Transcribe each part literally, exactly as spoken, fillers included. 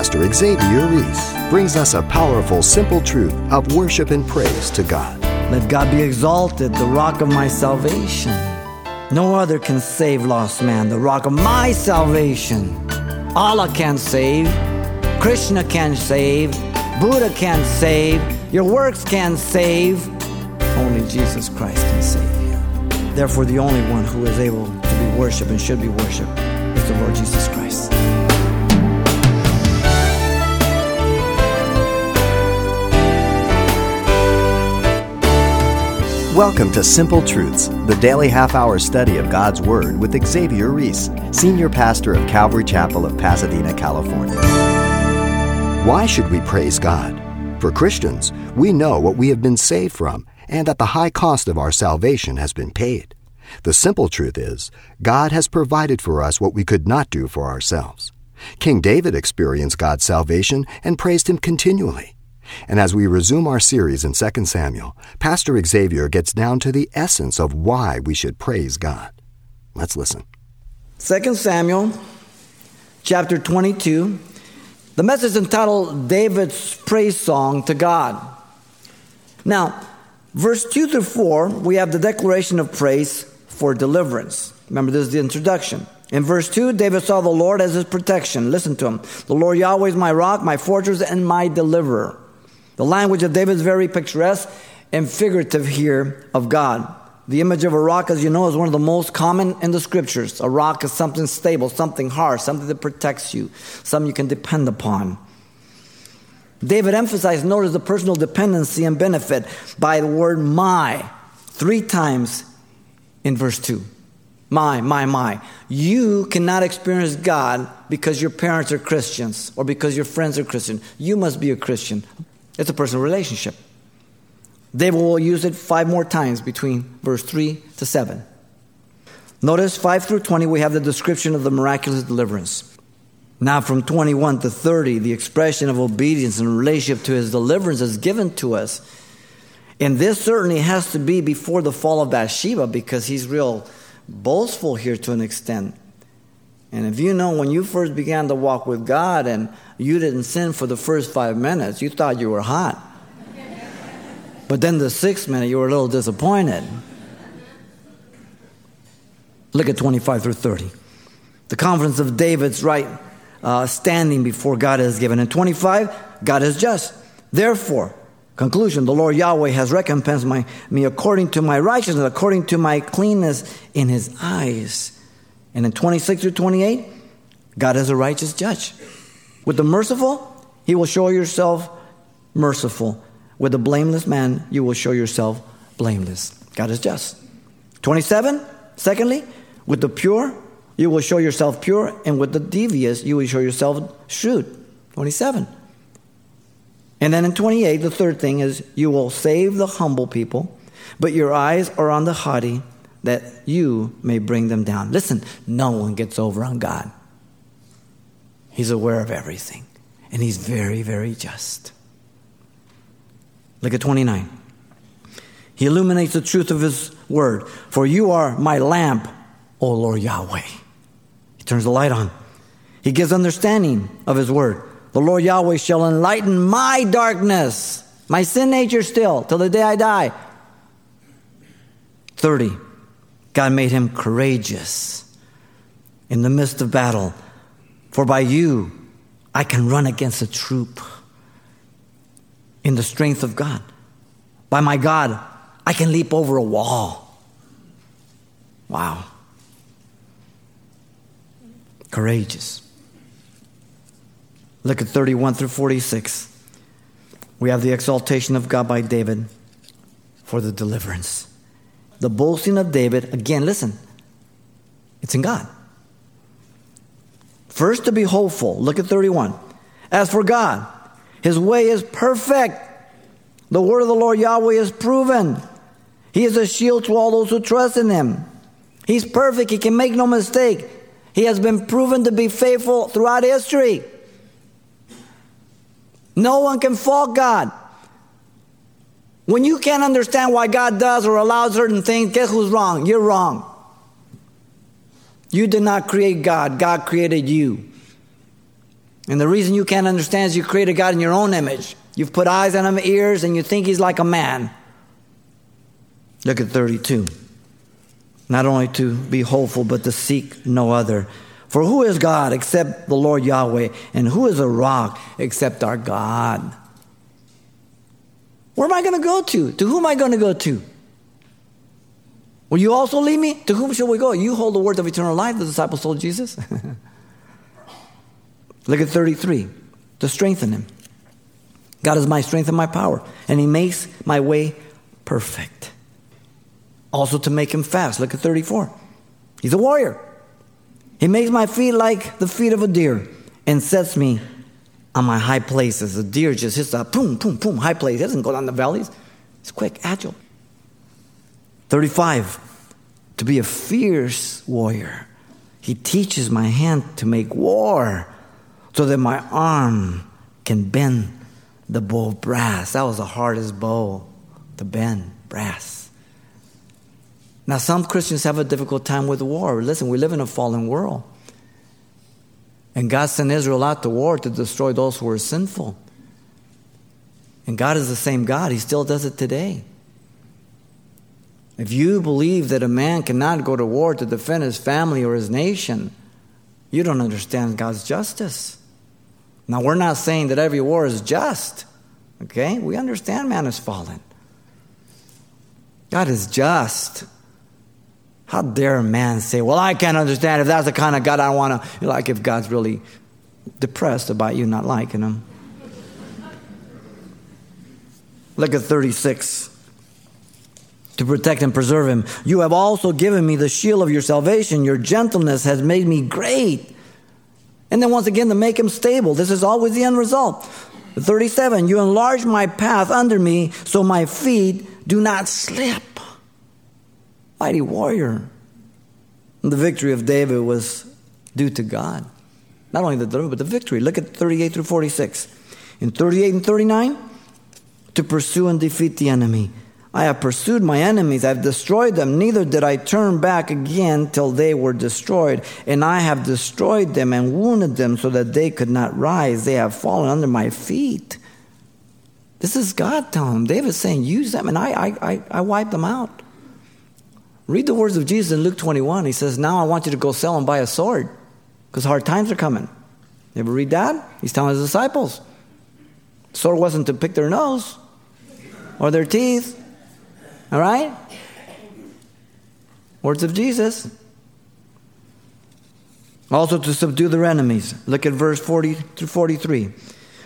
Pastor Xavier Reese brings us a powerful, simple truth of worship and praise to God. Let God be exalted, the rock of my salvation. No other can save lost man, the rock of my salvation. Allah can save, Krishna can save, Buddha can save, your works can save. Only Jesus Christ can save you. Therefore, the only one who is able to be worshipped and should be worshipped is the Lord Jesus Christ. Welcome to Simple Truths, the daily half-hour study of God's Word with Xavier Reese, Senior Pastor of Calvary Chapel of Pasadena, California. Why should we praise God? For Christians, we know what we have been saved from and that the high cost of our salvation has been paid. The simple truth is, God has provided for us what we could not do for ourselves. King David experienced God's salvation and praised Him continually. And as we resume our series in Second Samuel, Pastor Xavier gets down to the essence of why we should praise God. Let's listen. Second Samuel, chapter twenty-two. The message entitled, David's Praise Song to God. Now, verse two through four, we have the declaration of praise for deliverance. Remember, this is the introduction. In verse two, David saw the Lord as his protection. Listen to him. The Lord Yahweh is my rock, my fortress, and my deliverer. The language of David is very picturesque and figurative here of God. The image of a rock, as you know, is one of the most common in the Scriptures. A rock is something stable, something hard, something that protects you, something you can depend upon. David emphasized, notice the personal dependency and benefit by the word my, three times in verse two. My, my, my. You cannot experience God because your parents are Christians or because your friends are Christian. You must be a Christian. It's a personal relationship. David will use it five more times between verse three to seven. Notice five through twenty, we have the description of the miraculous deliverance. Now from twenty-one to thirty, the expression of obedience in relationship to his deliverance is given to us. And this certainly has to be before the fall of Bathsheba because he's real boastful here to an extent. And if you know, when you first began to walk with God and you didn't sin for the first five minutes, you thought you were hot. But then the sixth minute, you were a little disappointed. Look at twenty-five through thirty. The confidence of David's right uh, standing before God is given. In twenty-five, God is just. Therefore, conclusion, the Lord Yahweh has recompensed my, me according to my righteousness, according to my cleanness in his eyes. And in twenty-six through twenty-eight, God is a righteous judge. With the merciful, he will show yourself merciful. With the blameless man, you will show yourself blameless. God is just. twenty-seven, secondly, with the pure, you will show yourself pure. And with the devious, you will show yourself shrewd. twenty-seven. And then in twenty-eight, the third thing is, you will save the humble people, but your eyes are on the haughty, that you may bring them down. Listen, no one gets over on God. He's aware of everything, and he's very, very just. Look at twenty-nine. He illuminates the truth of his word. For you are my lamp, O Lord Yahweh. He turns the light on. He gives understanding of his word. The Lord Yahweh shall enlighten my darkness, my sin nature still, till the day I die. thirty. God made him courageous in the midst of battle. For by you, I can run against a troop in the strength of God. By my God, I can leap over a wall. Wow. Courageous. Look at thirty-one through forty-six. We have the exaltation of God by David for the deliverance. The boasting of David, again, listen, it's in God. First to be hopeful, look at thirty-one. As for God, his way is perfect. The word of the Lord Yahweh is proven. He is a shield to all those who trust in him. He's perfect. He can make no mistake. He has been proven to be faithful throughout history. No one can fault God. When you can't understand why God does or allows certain things, guess who's wrong? You're wrong. You did not create God. God created you. And the reason you can't understand is you created God in your own image. You've put eyes on him, ears, and you think he's like a man. Look at thirty-two. Not only to be hopeful, but to seek no other. For who is God except the Lord Yahweh? And who is a rock except our God? Where am I going to go to? To whom am I going to go to? Will you also lead me? To whom shall we go? You hold the words of eternal life, the disciples told Jesus. Look at thirty-three. To strengthen him. God is my strength and my power, and he makes my way perfect. Also to make him fast. Look at thirty-four. He's a warrior. He makes my feet like the feet of a deer and sets me on my high places. The deer just hits that boom, boom, boom, high place. It doesn't go down the valleys. It's quick, agile. thirty-five, to be a fierce warrior. He teaches my hand to make war so that my arm can bend the bow of brass. That was the hardest bow to bend, brass. Now, some Christians have a difficult time with war. Listen, we live in a fallen world. And God sent Israel out to war to destroy those who are sinful. And God is the same God. He still does it today. If you believe that a man cannot go to war to defend his family or his nation, you don't understand God's justice. Now, we're not saying that every war is just. Okay? We understand man is fallen. God is just. How dare a man say, well, I can't understand if that's the kind of God I want to, like if God's really depressed about you not liking him. Look at thirty-six. To protect and preserve him. You have also given me the shield of your salvation. Your gentleness has made me great. And then once again, to make him stable. This is always the end result. thirty-seven, you enlarge my path under me so my feet do not slip. Mighty warrior. The victory of David was due to God. Not only the deliverance, but the victory. Look at thirty-eight through forty-six. In thirty-eight and thirty-nine, to pursue and defeat the enemy. I have pursued my enemies. I have destroyed them. Neither did I turn back again till they were destroyed. And I have destroyed them and wounded them so that they could not rise. They have fallen under my feet. This is God telling him. David's saying, use them. And I, I, I, I wiped them out. Read the words of Jesus in Luke twenty-one. He says, now I want you to go sell and buy a sword because hard times are coming. You ever read that? He's telling his disciples. The sword wasn't to pick their nose or their teeth. All right? Words of Jesus. Also to subdue their enemies. Look at verse forty through forty-three.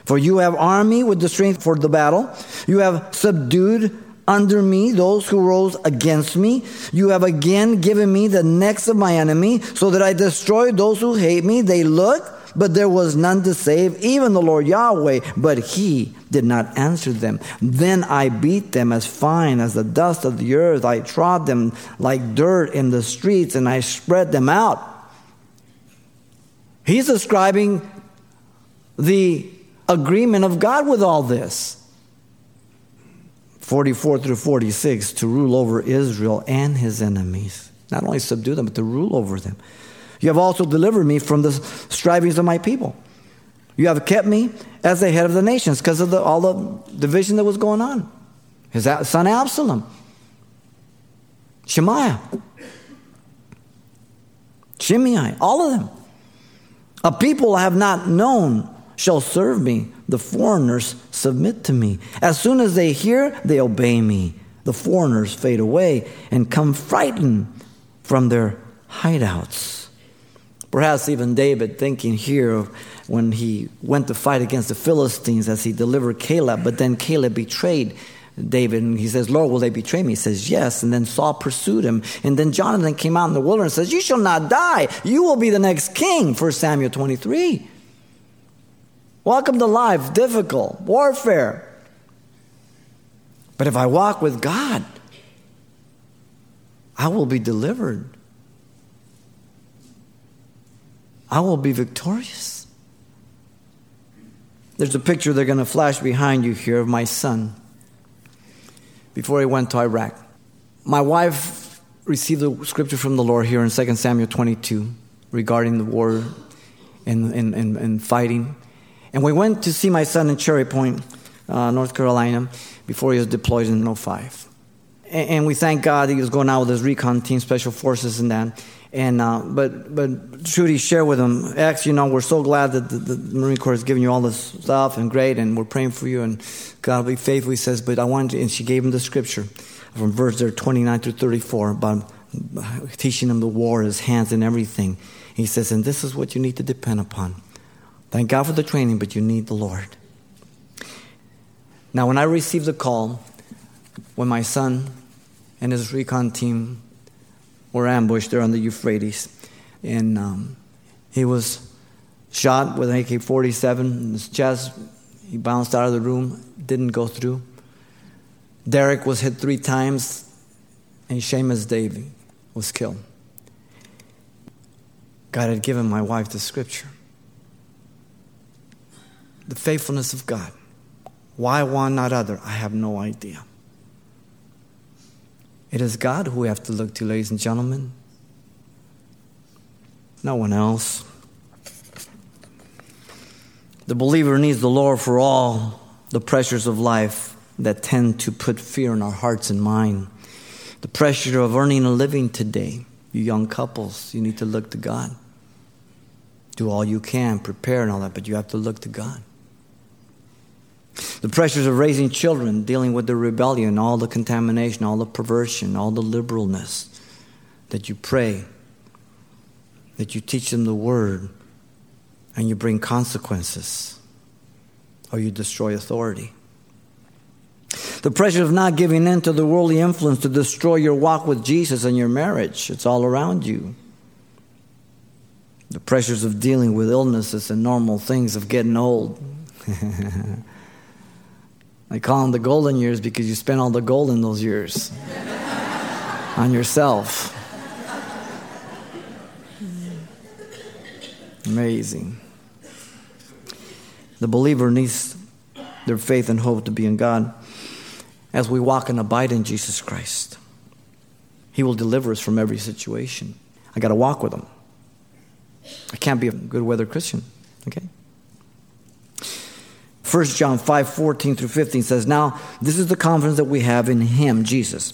For you have armed me with the strength for the battle. You have subdued under me those who rose against me. You have again given me the necks of my enemy, so that I destroyed those who hate me. They looked, but there was none to save, even the Lord Yahweh, but he did not answer them. Then I beat them as fine as the dust of the earth. I trod them like dirt in the streets, and I spread them out. He's describing the agreement of God with all this. forty-four through forty-six, to rule over Israel and his enemies. Not only subdue them, but to rule over them. You have also delivered me from the strivings of my people. You have kept me as the head of the nations because of the, all the division that was going on. His son Absalom. Shemaiah. Shimei. All of them. A people I have not known shall serve me. The foreigners submit to me. As soon as they hear, they obey me. The foreigners fade away and come frightened from their hideouts. Perhaps even David thinking here of when he went to fight against the Philistines as he delivered Caleb, but then Caleb betrayed David. And he says, Lord, will they betray me? He says, yes. And then Saul pursued him. And then Jonathan came out in the wilderness and says, you shall not die. You will be the next king. First Samuel twenty-three. Welcome to life, difficult, warfare. But if I walk with God, I will be delivered. I will be victorious. There's a picture they're going to flash behind you here of my son before he went to Iraq. My wife received the scripture from the Lord here in Second Samuel twenty-two regarding the war and, and, and, and fighting. And we went to see my son in Cherry Point, uh, North Carolina, before he was deployed in oh five. And, and we thank God he was going out with his recon team, special forces and that. And uh, But but Trudy shared with him, X, you know, we're so glad that the, the Marine Corps is giving you all this stuff and great, and we're praying for you, and God will be faithful, he says, but I wanted to, and she gave him the scripture from verse there twenty-nine through thirty-four about teaching him the war, his hands and everything. He says, and this is what you need to depend upon. Thank God for the training, but you need the Lord. Now, when I received the call, when my son and his recon team were ambushed there on the Euphrates, and um, he was shot with an A K forty-seven in his chest. He bounced out of the room, didn't go through. Derek was hit three times, and Seamus Davy was killed. God had given my wife the scripture. The faithfulness of God. Why one, not other? I have no idea. It is God who we have to look to, ladies and gentlemen. No one else. The believer needs the Lord for all the pressures of life that tend to put fear in our hearts and mind. The pressure of earning a living today. You young couples, you need to look to God. Do all you can, prepare and all that, but you have to look to God. The pressures of raising children, dealing with the rebellion, all the contamination, all the perversion, all the liberalness, that you pray, that you teach them the word, and you bring consequences, or you destroy authority. The pressure of not giving in to the worldly influence to destroy your walk with Jesus and your marriage. It's all around you. The pressures of dealing with illnesses and normal things of getting old. I call them the golden years because you spent all the gold in those years on yourself. Amazing. The believer needs their faith and hope to be in God. As we walk and abide in Jesus Christ, He will deliver us from every situation. I got to walk with Him. I can't be a good weather Christian. Okay. First John five fourteen through fifteen says, now this is the confidence that we have in Him, Jesus,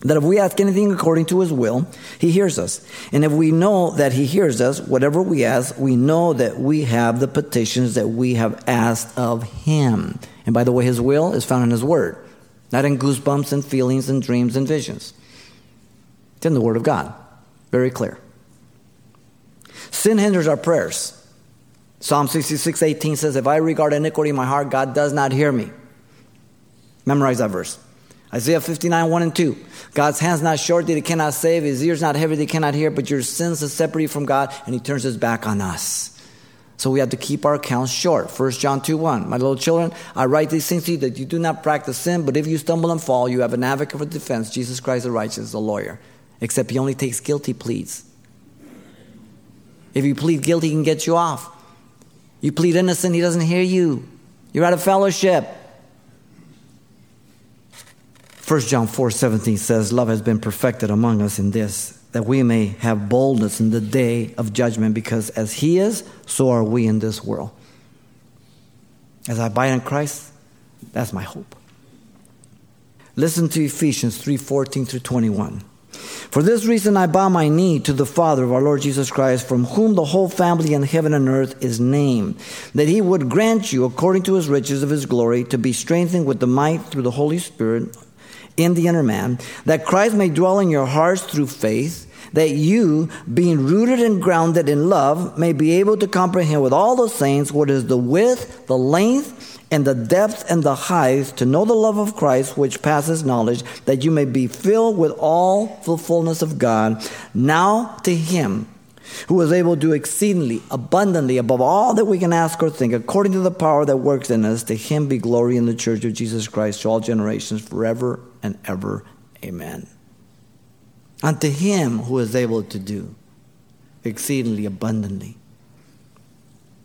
that if we ask anything according to His will, He hears us. And if we know that He hears us, whatever we ask, we know that we have the petitions that we have asked of Him. And by the way, His will is found in His Word, not in goosebumps and feelings and dreams and visions. It's in the Word of God. Very clear. Sin hinders our prayers. Psalm sixty-six eighteen says, if I regard iniquity in my heart, God does not hear me. Memorize that verse. Isaiah fifty-nine one and two. God's hand's not short that He cannot save. His ear's not heavy that He cannot hear. But your sins have separated from God, and He turns His back on us. So we have to keep our accounts short. First John two one. My little children, I write these things to you that you do not practice sin. But if you stumble and fall, you have an advocate for defense, Jesus Christ the righteous, the lawyer. Except He only takes guilty pleas. If you plead guilty, He can get you off. You plead innocent, He doesn't hear you. You're out of fellowship. First John four seventeen says, love has been perfected among us in this, that we may have boldness in the day of judgment, because as He is, so are we in this world. As I abide in Christ, that's my hope. Listen to Ephesians three fourteen through twenty-one. For this reason I bow my knee to the Father of our Lord Jesus Christ, from whom the whole family in heaven and earth is named, that He would grant you, according to His riches of His glory, to be strengthened with the might through the Holy Spirit in the inner man, that Christ may dwell in your hearts through faith, that you, being rooted and grounded in love, may be able to comprehend with all the saints what is the width, the length, and the depth and the height, to know the love of Christ which passes knowledge, that you may be filled with all the fullness of God. Now to Him who is able to do exceedingly abundantly above all that we can ask or think, according to the power that works in us, to Him be glory in the church of Jesus Christ to all generations forever and ever. Amen. Unto Him who is able to do exceedingly abundantly.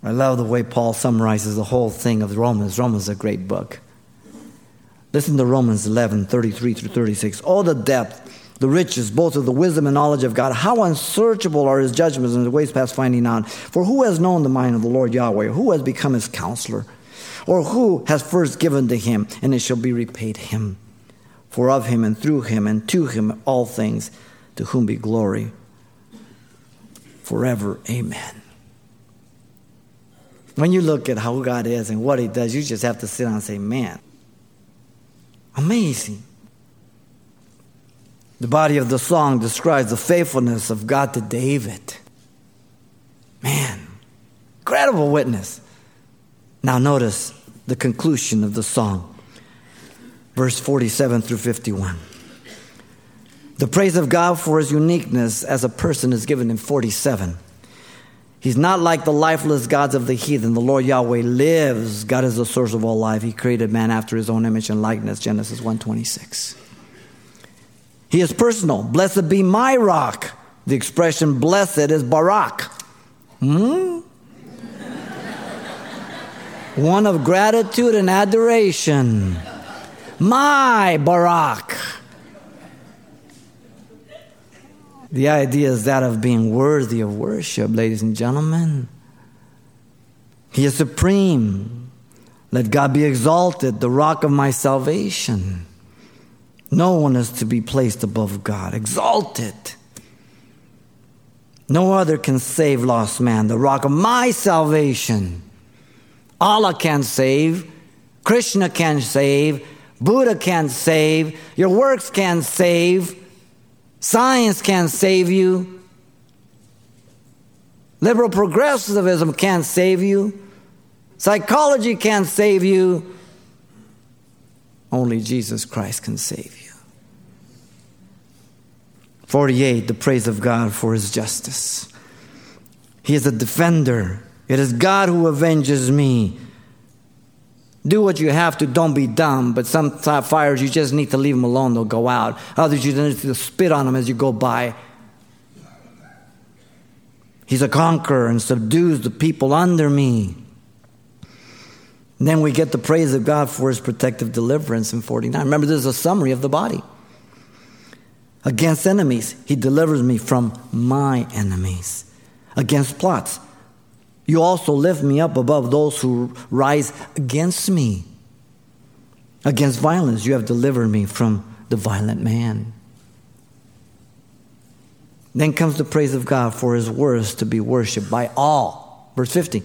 I love the way Paul summarizes the whole thing of Romans. Romans is a great book. Listen to Romans eleven thirty-three through thirty-six. Oh, the depth, the riches, both of the wisdom and knowledge of God. How unsearchable are his judgments and his ways past finding out. For who has known the mind of the Lord Yahweh? Who has become his counselor? Or who has first given to him, and it shall be repaid him? For of him and through him and to him all things, to whom be glory forever. Amen. When you look at how God is and what he does, you just have to sit down and say, man, amazing. The body of the song describes the faithfulness of God to David. Man, incredible witness. Now notice the conclusion of the song. Verse forty-seven through fifty-one. The praise of God for his uniqueness as a person is given in forty-seven. He's not like the lifeless gods of the heathen. The Lord Yahweh lives. God is the source of all life. He created man after his own image and likeness. Genesis one twenty-six. He is personal. Blessed be my rock. The expression blessed is Barak. Hmm? One of gratitude and adoration. My Barak. The idea is that of being worthy of worship, ladies and gentlemen. He is supreme. Let God be exalted, the rock of my salvation. No one is to be placed above God. Exalted. No other can save lost man, the rock of my salvation. Allah can save. Krishna can save. Buddha can save. Your works can save. Science can't save you. Liberal progressivism can't save you. Psychology can't save you. Only Jesus Christ can save you. forty-eight, the praise of God for his justice. He is a defender. It is God who avenges me. Do what you have to. Don't be dumb. But some fires, you just need to leave them alone. They'll go out. Others, you need to spit on them as you go by. He's a conqueror and subdues the people under me. And then we get the praise of God for his protective deliverance in forty-nine. Remember, this is a summary of the body. Against enemies, he delivers me from my enemies. Against plots, you also lift me up above those who rise against me. Against violence, you have delivered me from the violent man. Then comes the praise of God for his words to be worshipped by all. Verse fifty.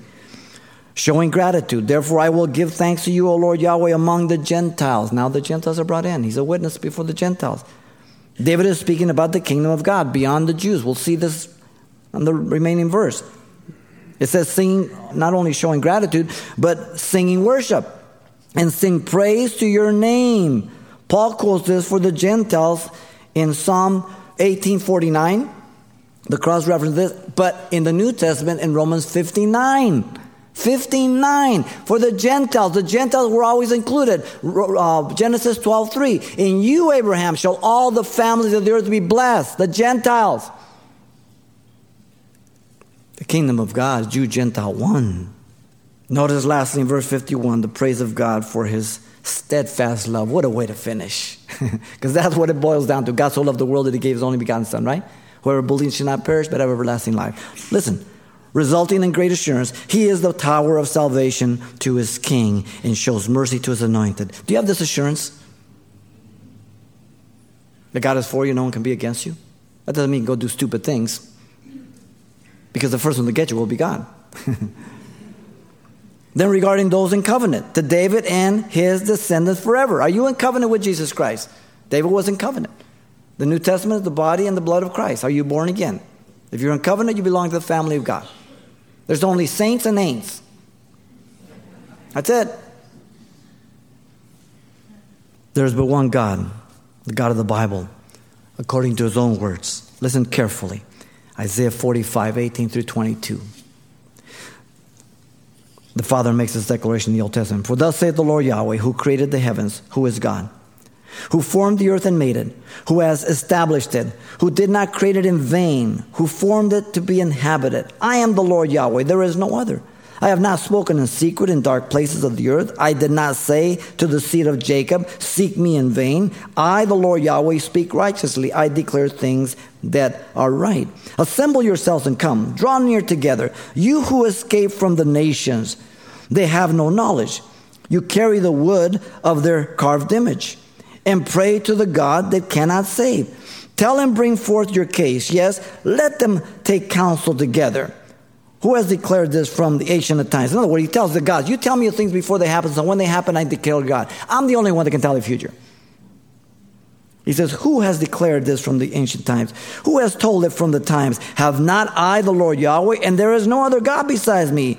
Showing gratitude. Therefore, I will give thanks to you, O Lord Yahweh, among the Gentiles. Now the Gentiles are brought in. He's a witness before the Gentiles. David is speaking about the kingdom of God beyond the Jews. We'll see this on the remaining verse. It says singing, not only showing gratitude, but singing worship and sing praise to your name. Paul quotes this for the Gentiles in Psalm eighteen forty-nine. The cross reference this, but in the New Testament in Romans fifty-nine. fifty-nine, for the Gentiles. The Gentiles were always included. Uh, Genesis twelve three. In you, Abraham, shall all the families of the earth be blessed. The Gentiles. The kingdom of God is Jew, Gentile, one. Notice lastly in verse fifty-one, the praise of God for his steadfast love. What a way to finish. Because that's what it boils down to. God so loved the world that he gave his only begotten son, right? Whoever believes shall not perish but have everlasting life. Listen, resulting in great assurance, he is the tower of salvation to his king and shows mercy to his anointed. Do you have this assurance? That God is for you, no one can be against you? That doesn't mean go do stupid things. Because the first one to get you will be God. Then regarding those in covenant, to David and his descendants forever. Are you in covenant with Jesus Christ? David was in covenant. The New Testament is the body and the blood of Christ. Are you born again? If you're in covenant, you belong to the family of God. There's only saints and ain'ts. That's it. There's but one God, the God of the Bible, according to his own words. Listen carefully. Isaiah forty-five eighteen through twenty-two. The Father makes this declaration in the Old Testament. For thus saith the Lord Yahweh, who created the heavens, who is God, who formed the earth and made it, who has established it, who did not create it in vain, who formed it to be inhabited. I am the Lord Yahweh, there is no other. I have not spoken in secret in dark places of the earth. I did not say to the seed of Jacob, seek me in vain. I, the Lord Yahweh, speak righteously. I declare things that are right. Assemble yourselves and come. Draw near together. You who escape from the nations, they have no knowledge. You carry the wood of their carved image and pray to the God that cannot save. Tell him, bring forth your case. Yes, let them take counsel together. Who has declared this from the ancient times? In other words, he tells the gods, you tell me things before they happen, so when they happen, I declare God. I'm the only one that can tell the future. He says, who has declared this from the ancient times? Who has told it from the times? Have not I, the Lord Yahweh, and there is no other God besides me,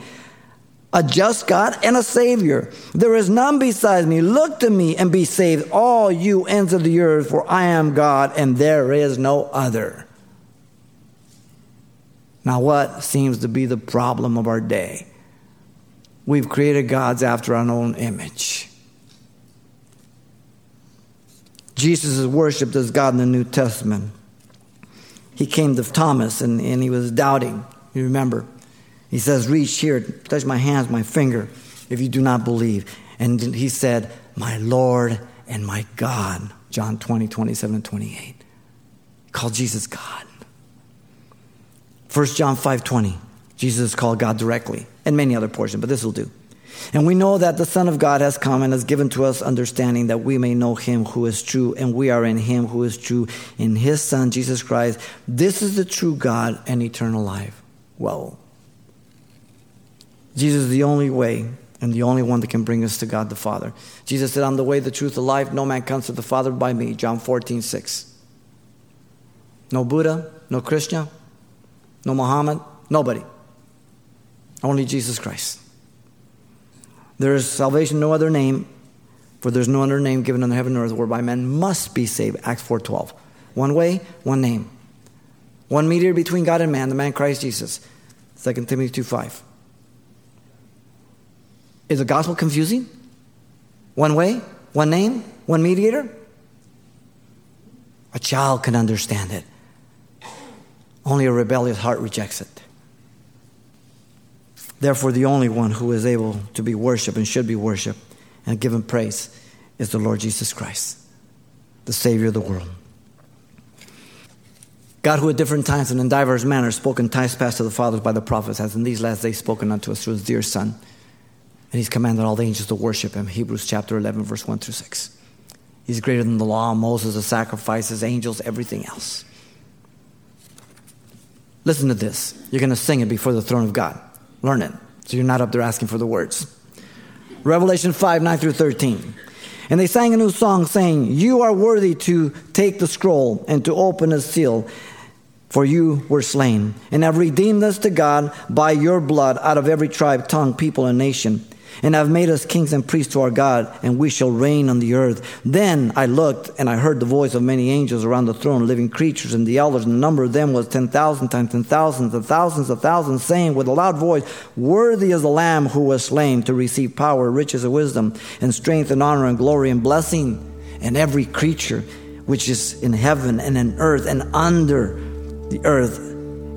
a just God and a Savior. There is none besides me. Look to me and be saved, all you ends of the earth, for I am God, and there is no other. Now, what seems to be the problem of our day? We've created gods after our own image. Jesus is worshipped as God in the New Testament. He came to Thomas, and, and he was doubting. You remember? He says, reach here, touch my hands, my finger, if you do not believe. And he said, my Lord and my God. John twenty, twenty-seven, and twenty-eight. Call Jesus God. First John five twenty, Jesus is called God directly, and many other portions, but this will do. And we know that the Son of God has come and has given to us understanding that we may know him who is true, and we are in him who is true, in his Son, Jesus Christ. This is the true God and eternal life. Whoa. Jesus is the only way and the only one that can bring us to God the Father. Jesus said, I'm the way, the truth, the life. No man comes to the Father by me. John fourteen six. No Buddha, no Krishna, no Muhammad, nobody. Only Jesus Christ. There is salvation, no other name, for there's no other name given under heaven and earth whereby men must be saved. Acts four twelve. One way, one name. One mediator between God and man, the man Christ Jesus. Second Timothy two five. Is the gospel confusing? One way, one name, one mediator? A child can understand it. Only a rebellious heart rejects it. Therefore, the only one who is able to be worshipped and should be worshipped and given praise is the Lord Jesus Christ, the Savior of the world. God, who at different times and in diverse manners spoke in times past to the fathers by the prophets, has in these last days spoken unto us through his dear Son. And he's commanded all the angels to worship him. Hebrews chapter eleven, verse one through six. He's greater than the law, Moses, the sacrifices, angels, everything else. Listen to this. You're going to sing it before the throne of God. Learn it, so you're not up there asking for the words. Revelation five, nine through thirteen. And they sang a new song, saying, you are worthy to take the scroll and to open its seal, for you were slain, and have redeemed us to God by your blood out of every tribe, tongue, people, and nation, and have made us kings and priests to our God, and we shall reign on the earth. Then I looked, and I heard the voice of many angels around the throne, living creatures and the elders, and the number of them was ten thousand times ten thousands and thousands of thousands, saying with a loud voice, worthy is the Lamb who was slain to receive power, riches, and wisdom, and strength, and honor, and glory, and blessing. And every creature which is in heaven and in earth and under the earth,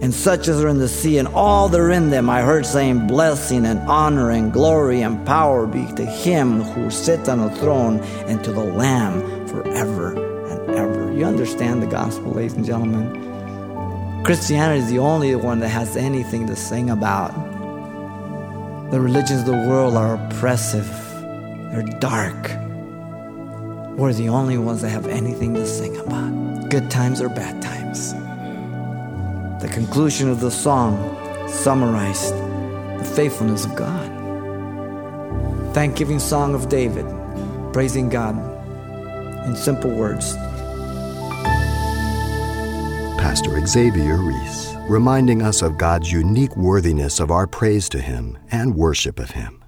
and such as are in the sea, and all that are in them, I heard saying, blessing and honor and glory and power be to him who sits on the throne and to the Lamb forever and ever. You understand the gospel, ladies and gentlemen? Christianity is the only one that has anything to sing about. The religions of the world are oppressive. They're dark. We're the only ones that have anything to sing about. Good times or bad times. The conclusion of the song summarized the faithfulness of God. Thanksgiving song of David, praising God in simple words. Pastor Xavier Reese, reminding us of God's unique worthiness of our praise to him and worship of him.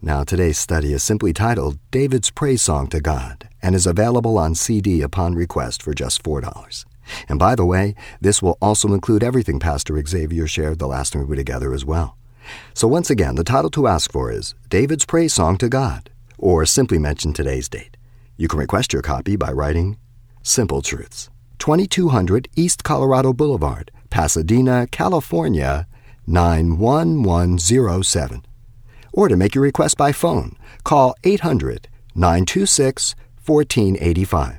Now, today's study is simply titled David's Praise Song to God and is available on C D upon request for just four dollars. And by the way, this will also include everything Pastor Xavier shared the last time we were together as well. So once again, the title to ask for is David's Praise Song to God, or simply mention today's date. You can request your copy by writing Simple Truths, twenty-two hundred East Colorado Boulevard, Pasadena, California, nine one one zero seven. Or to make your request by phone, call eight hundred nine two six one four eight five.